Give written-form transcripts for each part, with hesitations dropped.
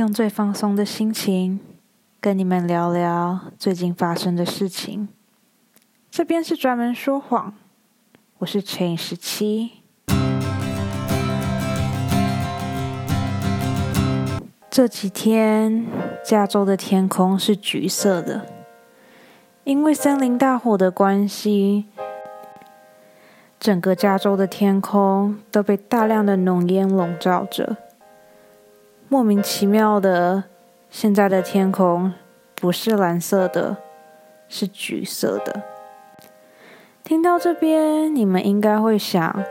用最放松的心情跟你们聊聊最近发生的事情。这边是专门说谎，我是 James 17。这几天加州的天空是橘色的，因为森林大火的关系，整个加州的天空都被大量的浓烟笼罩着。莫名其妙的，现在的天空不是蓝色的，是橘色的。听到这边，你们应该会想，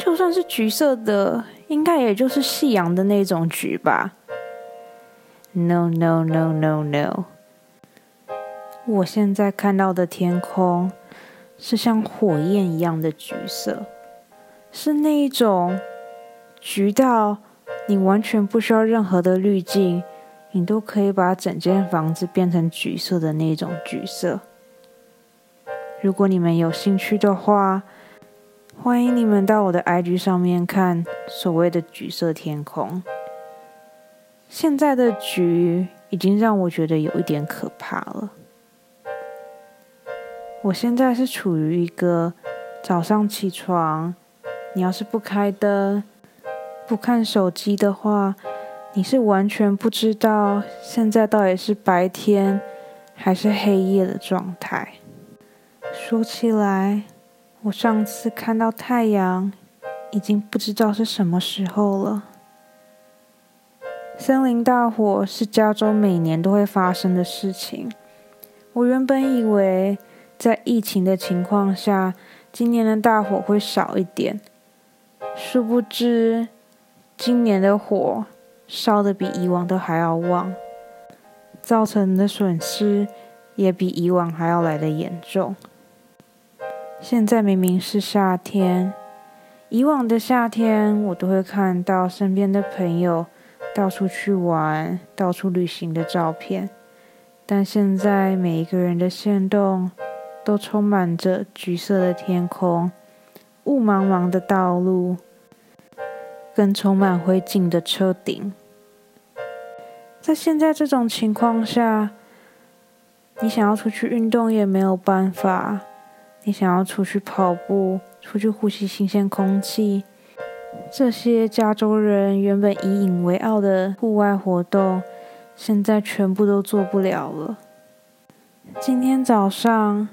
就算是橘色的，应该也就是夕阳的那种橘吧？ No, no, no, no, no。 我现在看到的天空是像火焰一样的橘色，是那一种橘到你完全不需要任何的滤镜，你都可以把整间房子变成橘色的那种橘色。如果你们有兴趣的话，欢迎你们到我的 IG 上面看所谓的橘色天空。现在的橘已经让我觉得有一点可怕了。我现在是处于一个早上起床，你要是不开灯、不看手机的话，你是完全不知道现在到底是白天还是黑夜的状态。说起来，我上次看到太阳已经不知道是什么时候了。森林大火是加州每年都会发生的事情。我原本以为在疫情的情况下，今年的大火会少一点，殊不知今年的火烧得比以往都还要旺，造成的损失也比以往还要来得严重。现在明明是夏天，以往的夏天我都会看到身边的朋友到处去玩、到处旅行的照片，但现在每一个人的限动都充满着橘色的天空、雾茫茫的道路跟充满灰烬的车顶。在现在这种情况下，你想要出去运动也没有办法，你想要出去跑步、出去呼吸新鲜空气，这些加州人原本引以为傲的户外活动，现在全部都做不了了。今天早上，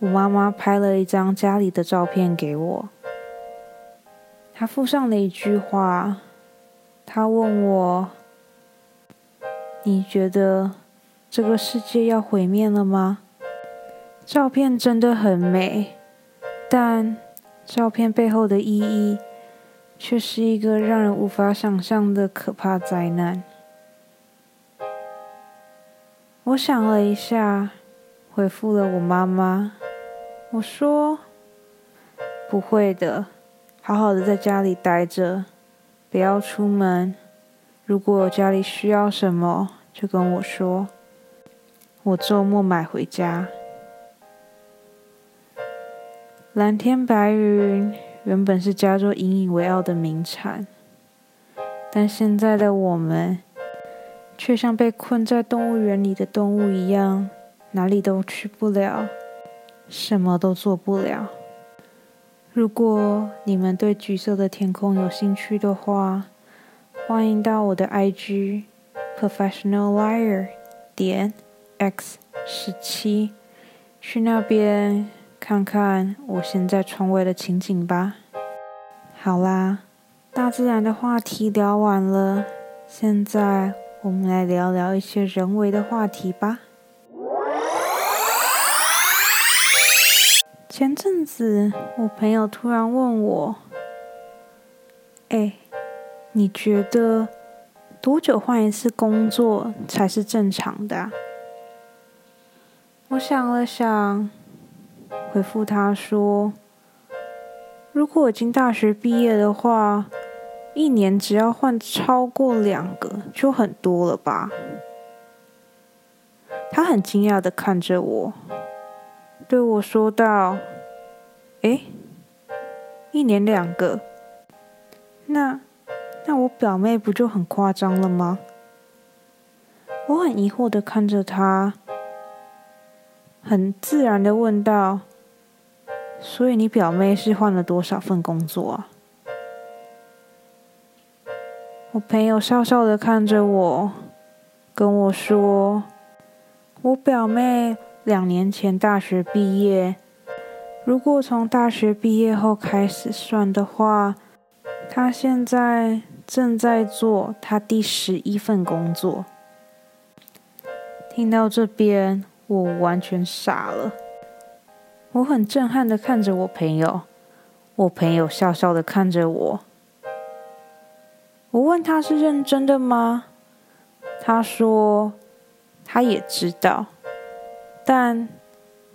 我妈妈拍了一张家里的照片给我，她附上了一句话，她问我：你觉得这个世界要毁灭了吗？照片真的很美，但照片背后的意义却是一个让人无法想象的可怕灾难。我想了一下，回复了我妈妈，我说：不会的，好好的在家里待着，不要出门，如果家里需要什么就跟我说，我周末买回家。蓝天白云原本是加州引以为傲的名产，但现在的我们却像被困在动物园里的动物一样，哪里都去不了，什么都做不了。如果你们对橘色的天空有兴趣的话，欢迎到我的 IG Professional Liar X17 去那边看看我现在窗外的情景吧。好啦，大自然的话题聊完了，现在我们来聊聊一些人为的话题吧。前阵子我朋友突然问我：你觉得多久换一次工作才是正常的啊？我想了想，回复他说：如果我已经大学毕业的话，一年只要换超过2个就很多了吧。他很惊讶的看着我，对我说道：1年2个，那我表妹不就很夸张了吗？我很疑惑地看着他，很自然地问道：“所以你表妹是换了多少份工作啊？”我朋友笑笑地看着我，跟我说：“我表妹2年前大学毕业，如果从大学毕业后开始算的话，她现在正在做她第11份工作。”听到这边，我完全傻了。我很震撼地看着我朋友，我朋友笑笑地看着我。我问他是认真的吗？他说他也知道，但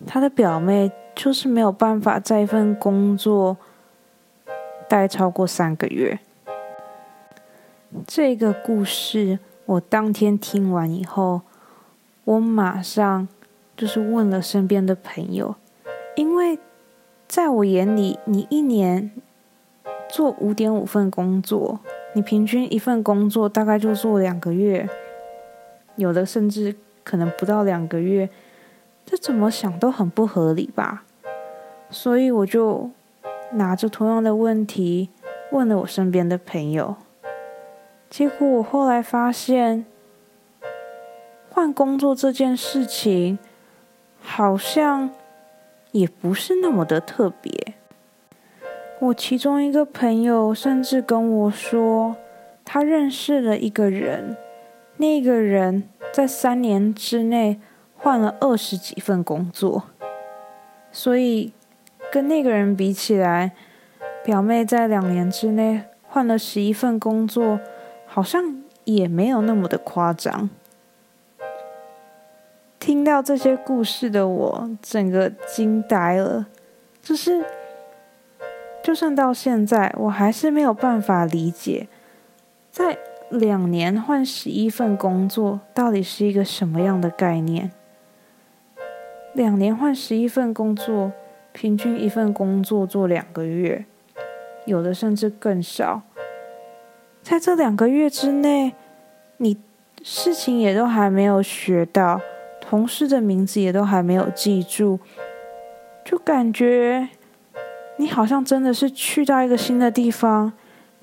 他的表妹就是没有办法在一份工作待超过3个月。这个故事我当天听完以后，我马上就是问了身边的朋友，因为在我眼里，你一年做 5.5 份工作，你平均一份工作大概就做2个月，有的甚至可能不到2个月，这怎么想都很不合理吧。所以我就拿着同样的问题问了我身边的朋友，结果我后来发现，换工作这件事情好像也不是那么的特别。我其中一个朋友甚至跟我说，他认识了一个人，那个人在3年之内换了20几份工作，所以跟那个人比起来，表妹在2年之内换了11份工作，好像也没有那么的夸张。听到这些故事的我整个惊呆了，就是就算到现在我还是没有办法理解，在2年换11份工作到底是一个什么样的概念。2年换11份工作，平均一份工作做2个月，有的甚至更少。在这2个月之内，你事情也都还没有学到，同事的名字也都还没有记住，就感觉你好像真的是去到一个新的地方，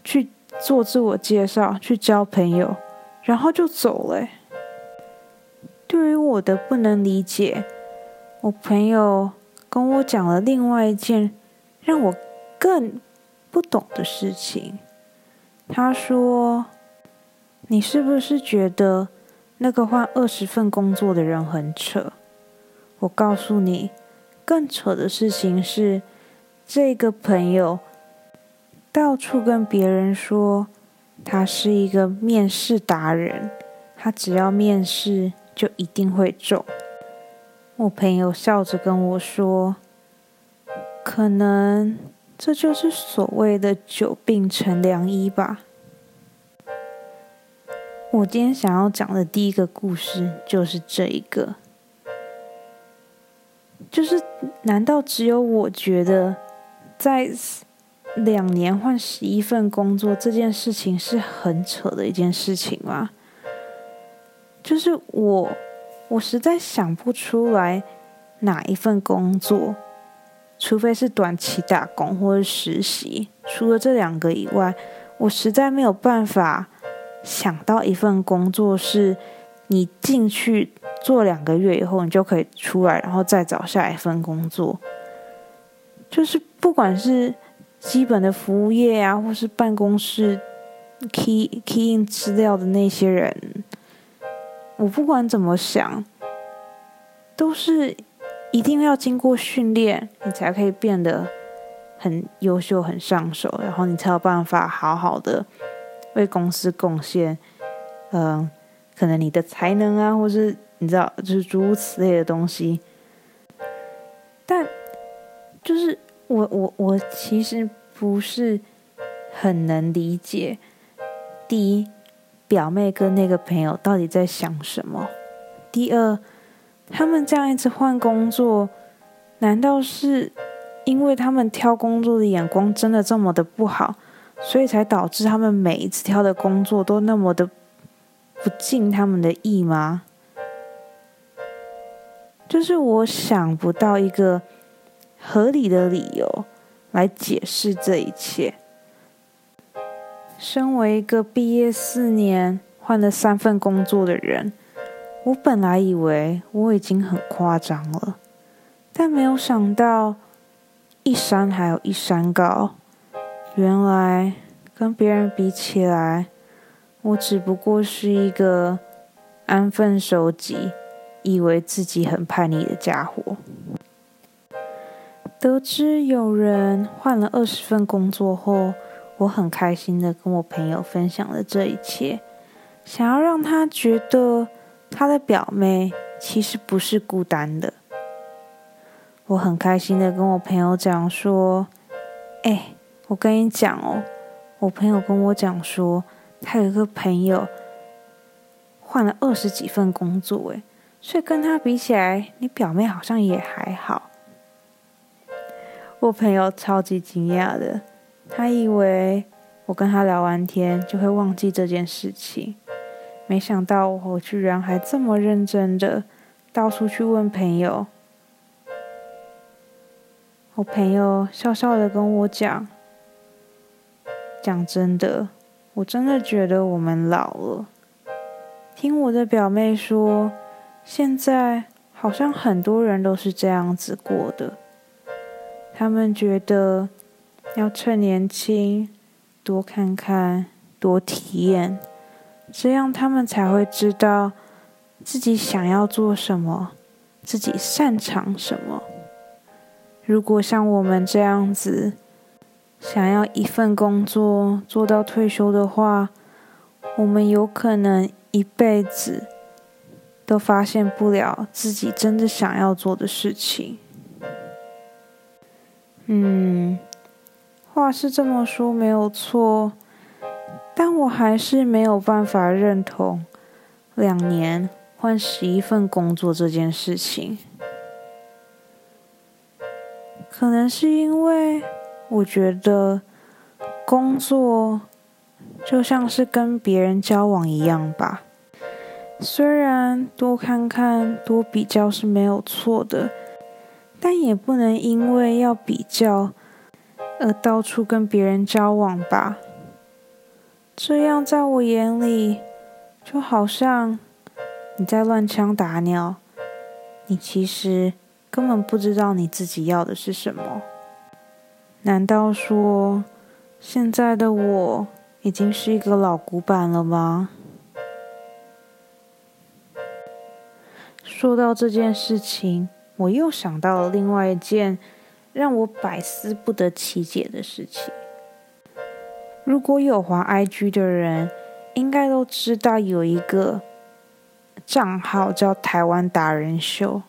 去做自我介绍，去交朋友，然后就走了。对于我的不能理解，我朋友跟我讲了另外一件让我更不懂的事情。他说，你是不是觉得那个换20份工作的人很扯？我告诉你，更扯的事情是，这个朋友到处跟别人说，他是一个面试达人，他只要面试就一定会中。我朋友笑着跟我说，可能这就是所谓的久病成良医吧。我今天想要讲的第一个故事就是这一个，就是难道只有我觉得在2年换11份工作这件事情是很扯的一件事情吗？就是我实在想不出来哪一份工作，除非是短期打工或者实习，除了这2个以外，我实在没有办法想到一份工作是你进去做2个月以后你就可以出来，然后再找下一份工作。就是不管是基本的服务业啊，或是办公室 key in 资料的那些人，我不管怎么想，都是一定要经过训练你才可以变得很优秀很上手，然后你才有办法好好的为公司贡献，可能你的才能啊，或是你知道，就是诸如此类的东西。但就是我其实不是很能理解，第一，表妹跟那个朋友到底在想什么？第二，他们这样一直换工作，难道是因为他们挑工作的眼光真的这么的不好？所以才导致他们每一次挑的工作都那么的不尽他们的意吗？就是我想不到一个合理的理由来解释这一切。身为一个毕业4年换了3份工作的人，我本来以为我已经很夸张了，但没有想到一山还有一山高。原来跟别人比起来，我只不过是一个安分守己、以为自己很叛逆的家伙。得知有人换了20份工作后，我很开心的跟我朋友分享了这一切，想要让他觉得他的表妹其实不是孤单的。我很开心的跟我朋友讲说：我跟你讲哦，我朋友跟我讲说，他有一个朋友换了20几份工作，所以跟他比起来，你表妹好像也还好。我朋友超级惊讶的，他以为我跟他聊完天就会忘记这件事情，没想到我居然还这么认真的到处去问朋友。我朋友笑笑的跟我讲：讲真的，我真的觉得我们老了。听我的表妹说，现在好像很多人都是这样子过的。他们觉得要趁年轻，多看看，多体验，这样他们才会知道自己想要做什么，自己擅长什么。如果像我们这样子，想要一份工作做到退休的话，我们有可能一辈子都发现不了自己真的想要做的事情。话是这么说没有错，但我还是没有办法认同2年换11份工作这件事情。可能是因为我觉得工作就像是跟别人交往一样吧。虽然多看看、多比较是没有错的，但也不能因为要比较而到处跟别人交往吧。这样在我眼里，就好像你在乱枪打鸟，你其实根本不知道你自己要的是什么。难道说，现在的我已经是一个老古板了吗？说到这件事情，我又想到了另外一件让我百思不得其解的事情。如果有滑 IG 的人，应该都知道有一个账号叫台湾达人秀，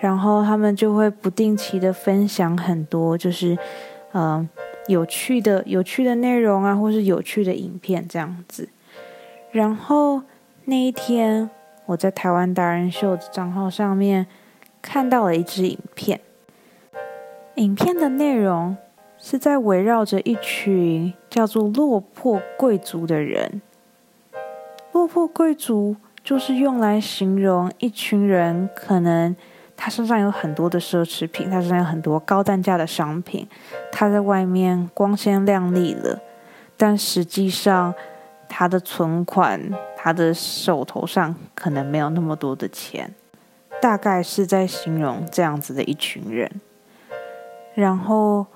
然后他们就会不定期的分享很多就是有趣的内容啊，或是有趣的影片这样子。然后那一天我在台湾达人秀的账号上面看到了一支影片，影片的内容是在围绕着一群叫做落魄贵族的人。落魄贵族就是用来形容一群人，可能他身上有很多的奢侈品，他身上有很多高单价的商品，他在外面光鲜亮丽了，但实际上他的存款，他的手头上可能没有那么多的钱，大概是在形容这样子的一群人。然后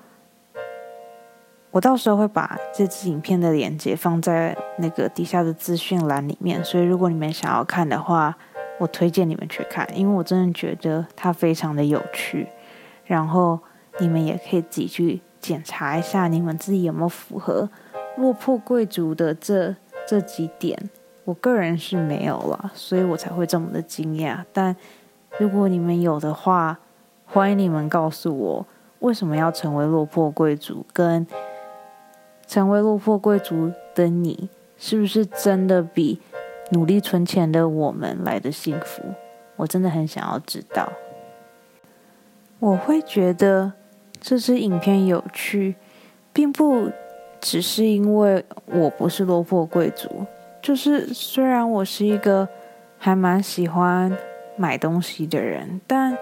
我到时候会把这支影片的链接放在那个底下的资讯栏里面，所以如果你们想要看的话，我推荐你们去看，因为我真的觉得它非常的有趣。然后你们也可以自己去检查一下，你们自己有没有符合落魄贵族的这几点。我个人是没有啦，所以我才会这么的惊讶。但如果你们有的话，欢迎你们告诉我为什么要成为落魄贵族，跟成为落魄贵族的你是不是真的比努力存钱的我们来的幸福？我真的很想要知道。我会觉得这支影片有趣，并不只是因为我不是落魄贵族，就是虽然我是一个还蛮喜欢买东西的人，但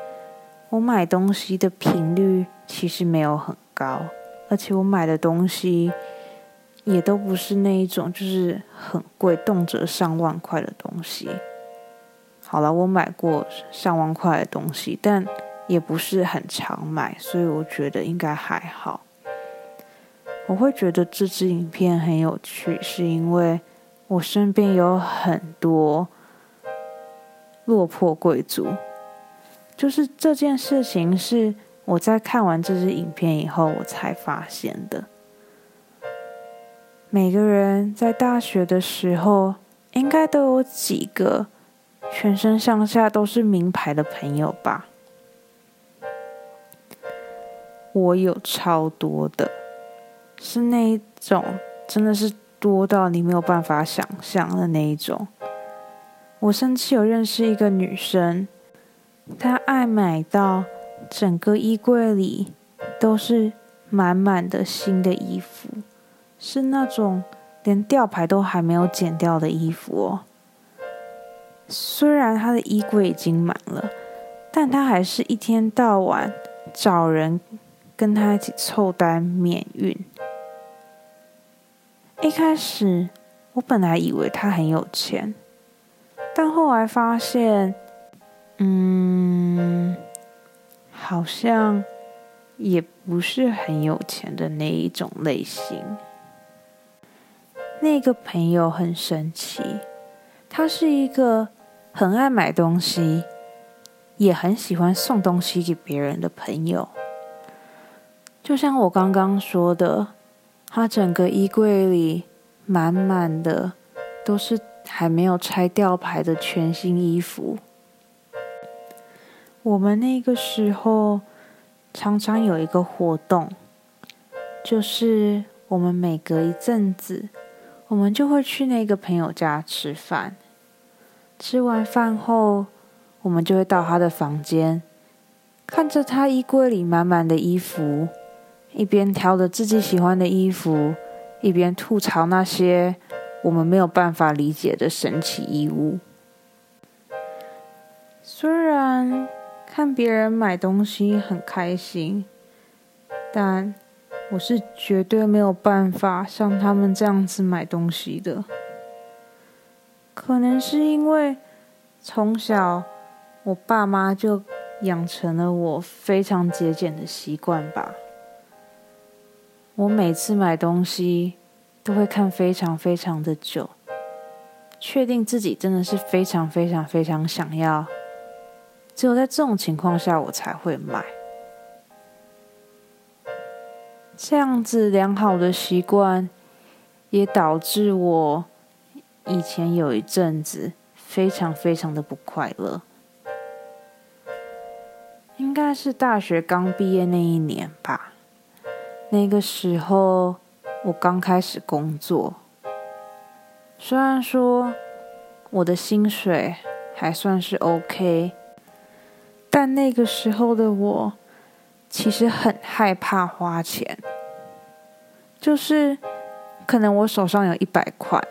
我买东西的频率其实没有很高，而且我买的东西也都不是那一种就是很贵动辄上万块的东西。好了，我买过上万块的东西，但也不是很常买，所以我觉得应该还好。我会觉得这支影片很有趣，是因为我身边有很多落魄贵族，就是这件事情是我在看完这支影片以后我才发现的。每个人在大学的时候应该都有几个全身上下都是名牌的朋友吧，我有超多的，是那一种真的是多到你没有办法想象的那一种。我甚至有认识一个女生，她爱买到整个衣柜里都是满满的新的衣服，是那种连吊牌都还没有剪掉的衣服哦。虽然她的衣柜已经满了，但她还是一天到晚找人跟她一起凑单免运。一开始我本来以为她很有钱，但后来发现好像也不是很有钱的那一种类型。那个朋友很神奇，她是一个很爱买东西也很喜欢送东西给别人的朋友。就像我刚刚说的，她整个衣柜里满满的都是还没有拆吊牌的全新衣服。我们那个时候常常有一个活动，就是我们每隔一阵子我们就会去那个朋友家吃饭，吃完饭后我们就会到他的房间，看着他衣柜里满满的衣服，一边挑着自己喜欢的衣服，一边吐槽那些我们没有办法理解的神奇衣物。虽然看别人买东西很开心，但我是绝对没有办法像他们这样子买东西的。可能是因为从小我爸妈就养成了我非常节俭的习惯吧。我每次买东西都会看非常非常的久，确定自己真的是非常非常非常想要，只有在这种情况下我才会买。这样子良好的习惯也导致我以前有一阵子非常非常的不快乐，应该是大学刚毕业那一年吧。那个时候我刚开始工作，虽然说我的薪水还算是 OK， 但那个时候的我其实很害怕花钱。就是可能我手上有100块，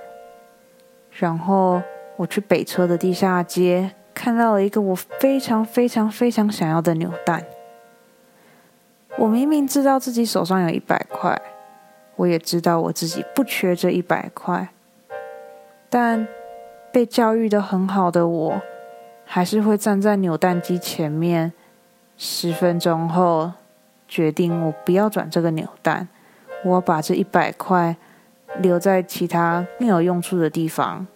然后我去北车的地下街看到了一个我非常非常非常想要的扭蛋，我明明知道自己手上有100块，我也知道我自己不缺这100块，但被教育的很好的我还是会站在扭蛋机前面，10分钟后决定我不要转这个扭蛋，我要把这100块留在其他更有用处的地方。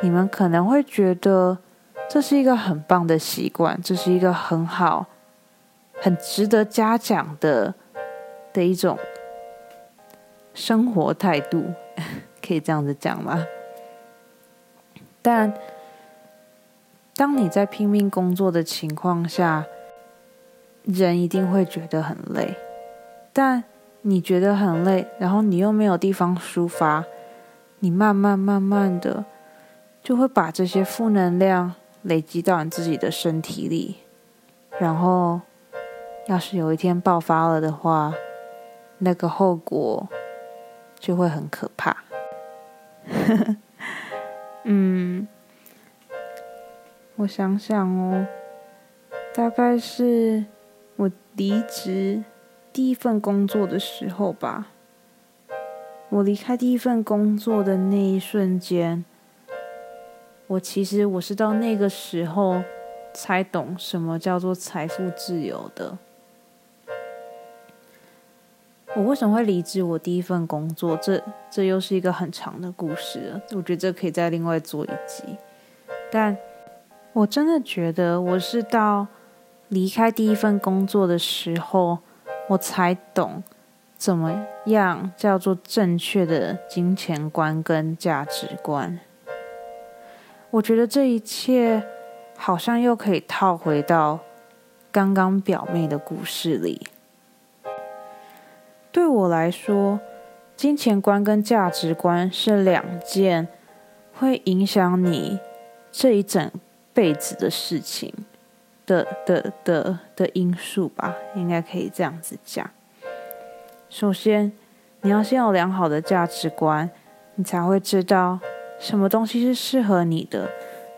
你们可能会觉得这是一个很棒的习惯，这是一个很好很值得嘉奖的一种生活态度，可以这样子讲吗？但当你在拼命工作的情况下，人一定会觉得很累，但你觉得很累，然后你又没有地方抒发，你慢慢的就会把这些负能量累积到你自己的身体里，然后要是有一天爆发了的话，那个后果就会很可怕。嗯，我想想哦，大概是我离职第一份工作的时候吧。我离开第一份工作的那一瞬间，我是到那个时候才懂什么叫做财富自由的。我为什么会离职我第一份工作？这又是一个很长的故事了，我觉得这可以再另外做一集。但我真的觉得我是到离开第一份工作的时候，我才懂怎么样叫做正确的金钱观跟价值观。我觉得这一切好像又可以套回到刚刚表妹的故事里。对我来说，金钱观跟价值观是两件会影响你这一整辈子的事情的因素吧，应该可以这样子讲。首先，你要先有良好的价值观，你才会知道什么东西是适合你的，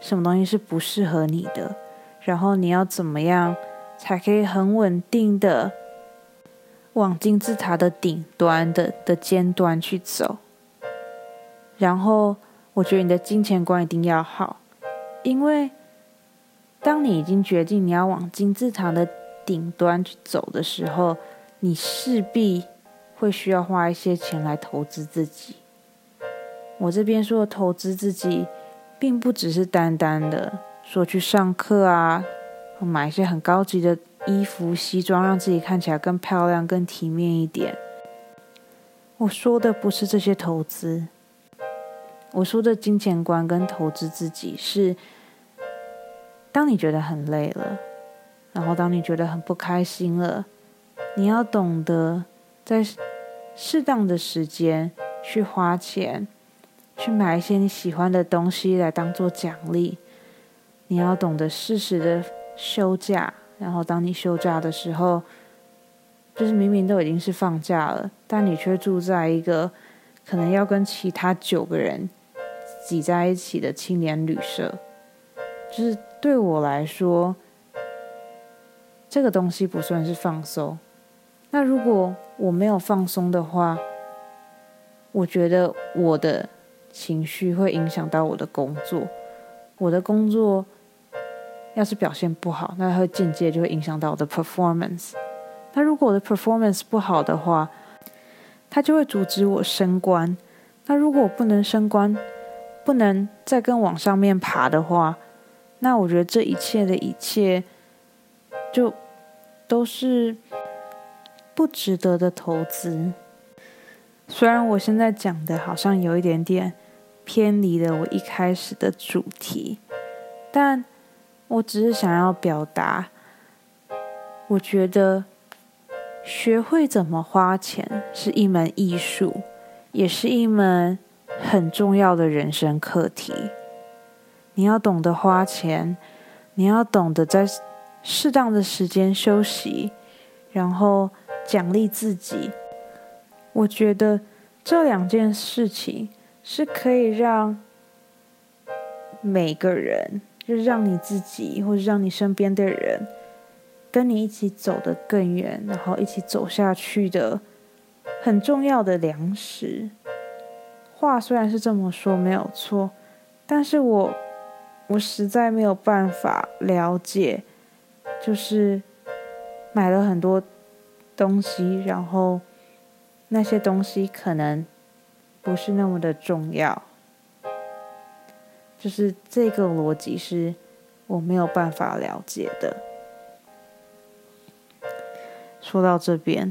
什么东西是不适合你的，然后你要怎么样才可以很稳定的往金字塔的顶端 的尖端去走。然后我觉得你的金钱观一定要好，因为当你已经决定你要往金字塔的顶端去走的时候，你势必会需要花一些钱来投资自己。我这边说的投资自己，并不只是单单的说去上课啊，买一些很高级的衣服西装，让自己看起来更漂亮更体面一点。我说的不是这些投资，我说的金钱观跟投资自己是，当你觉得很累了，然后当你觉得很不开心了，你要懂得在适当的时间去花钱，去买一些你喜欢的东西来当做奖励。你要懂得适时的休假，然后当你休假的时候，就是明明都已经是放假了，但你却住在一个可能要跟其他9个人挤在一起的青年旅社。就是对我来说，这个东西不算是放松。那如果我没有放松的话，我觉得我的情绪会影响到我的工作。我的工作要是表现不好，那会间接就会影响到我的 performance。 那如果我的 performance 不好的话，它就会阻止我升官。那如果我不能升官，不能再更往上面爬的话，那我觉得这一切的一切就都是不值得的投资。虽然我现在讲的好像有一点点偏离了我一开始的主题，但我只是想要表达，我觉得学会怎么花钱是一门艺术，也是一门很重要的人生课题。你要懂得花钱，你要懂得在适当的时间休息，然后奖励自己。我觉得这两件事情是可以让每个人，就是让你自己或者让你身边的人跟你一起走得更远，然后一起走下去的很重要的粮食。话虽然是这么说没有错，但是我实在没有办法了解，就是买了很多东西，然后那些东西可能不是那么的重要，就是这个逻辑是我没有办法了解的。说到这边，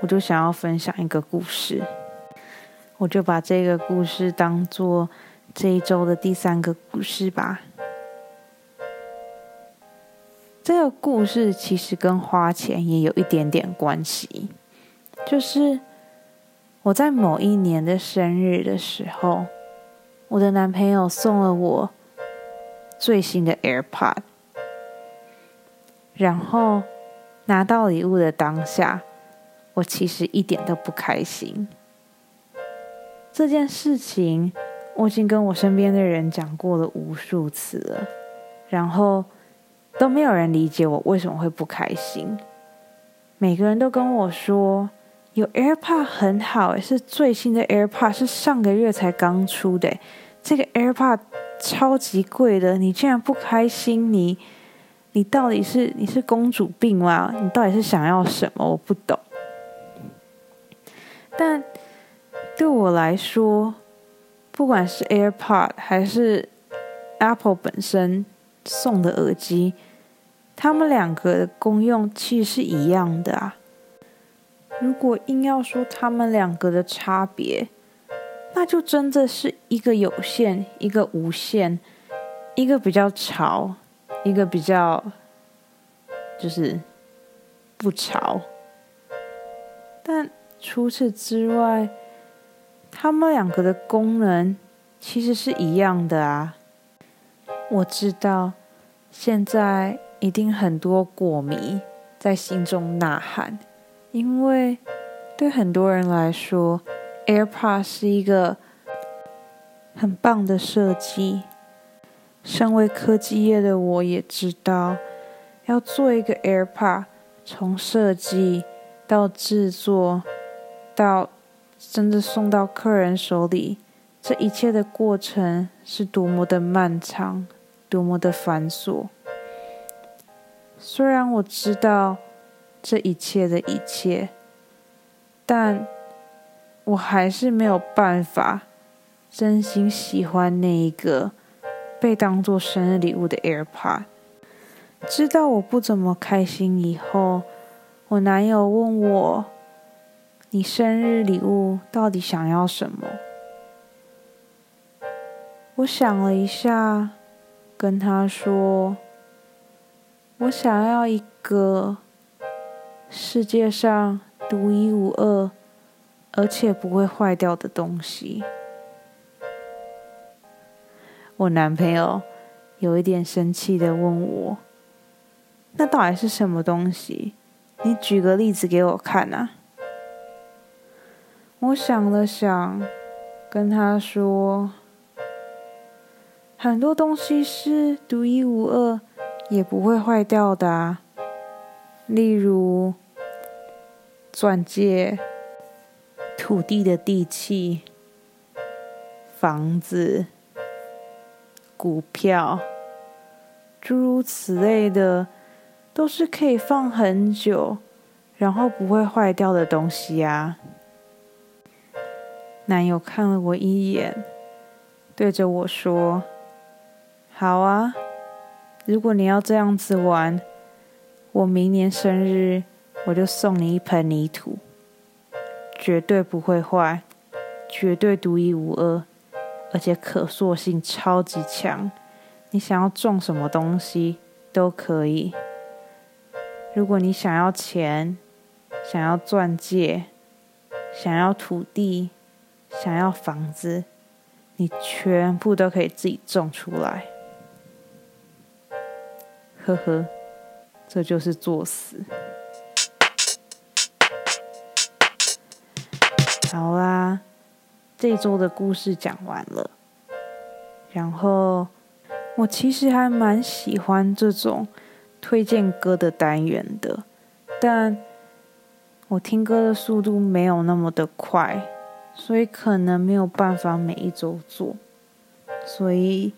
我就想要分享一个故事，我就把这个故事当做这一周的第3个故事吧。这个故事其实跟花钱也有一点点关系，就是我在某一年的生日的时候，我的男朋友送了我最新的 AirPod。 然后拿到礼物的当下，我其实一点都不开心。这件事情我已经跟我身边的人讲过了无数次了，然后都没有人理解我为什么会不开心。每个人都跟我说有 AirPod 很好，是最新的 AirPod， 是上个月才刚出的，这个 AirPod 超级贵的，你竟然不开心，你到底是你是公主病吗？你到底是想要什么？我不懂。但对我来说，不管是 AirPod 还是 Apple 本身送的耳机，他们两个的功用其实是一样的啊。如果硬要说他们两个的差别，那就真的是一个有线，一个无线，一个比较潮，一个比较就是不潮。但除此之外，他们两个的功能其实是一样的啊。我知道现在一定很多果迷在心中呐喊，因为对很多人来说 AirPod 是一个很棒的设计。身为科技业的我也知道，要做一个 AirPod， 从设计到制作到真的送到客人手里，这一切的过程是多么的漫长，多么的繁琐。虽然我知道这一切的一切，但我还是没有办法真心喜欢那一个被当作生日礼物的 AirPod。 知道我不怎么开心以后，我男友问我，你生日礼物到底想要什么？我想了一下，跟他说，我想要一个世界上独一无二而且不会坏掉的东西。我男朋友有一点生气的问我，那到底是什么东西？你举个例子给我看啊。我想了想，跟他说，很多东西是独一无二也不会坏掉的啊，例如钻戒、土地的地契、房子、股票，诸如此类的，都是可以放很久，然后不会坏掉的东西啊。男友看了我一眼，对着我说，好啊，如果你要这样子玩，我明年生日我就送你一盆泥土，绝对不会坏，绝对独一无二，而且可塑性超级强，你想要种什么东西都可以。如果你想要钱，想要钻戒，想要土地，想要房子，你全部都可以自己种出来。呵呵，这就是作死。好啦，这周的故事讲完了。然后我其实还蛮喜欢这种推荐歌的单元的，但我听歌的速度没有那么的快，所以可能没有办法每一周做。所以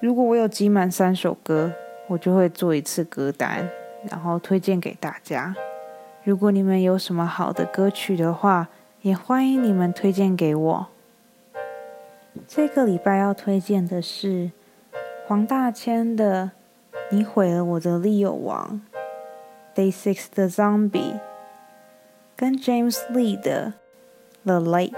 如果我有集满3首歌，我就会做一次歌单，然后推荐给大家。如果你们有什么好的歌曲的话，也欢迎你们推荐给我。这个礼拜要推荐的是黄大千的《你毁了我的利友王》、Day 6 的 Zombie 跟 James Lee 的 The Light。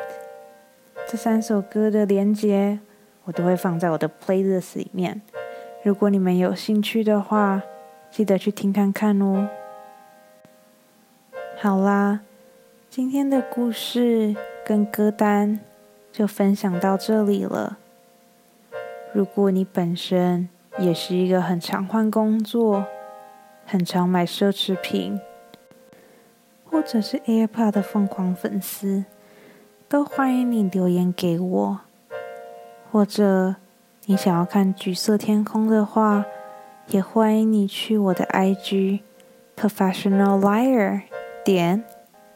这3首歌的连结我都会放在我的 playlist 里面，如果你们有兴趣的话，记得去听看看哦。好啦，今天的故事跟歌单就分享到这里了。如果你本身也是一个很常换工作，很常买奢侈品，或者是 AirPod 的疯狂粉丝，都欢迎你留言给我，或者你想要看橘色天空的话，也欢迎你去我的 IG Professional Liar 点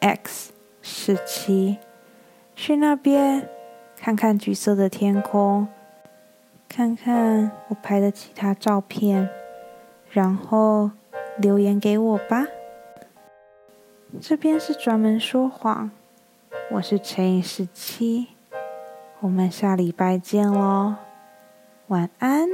X17 去那边看看橘色的天空，看看我拍的其他照片，然后留言给我吧。这边是专门说谎，我是乘以17，我们下礼拜见咯，晚安。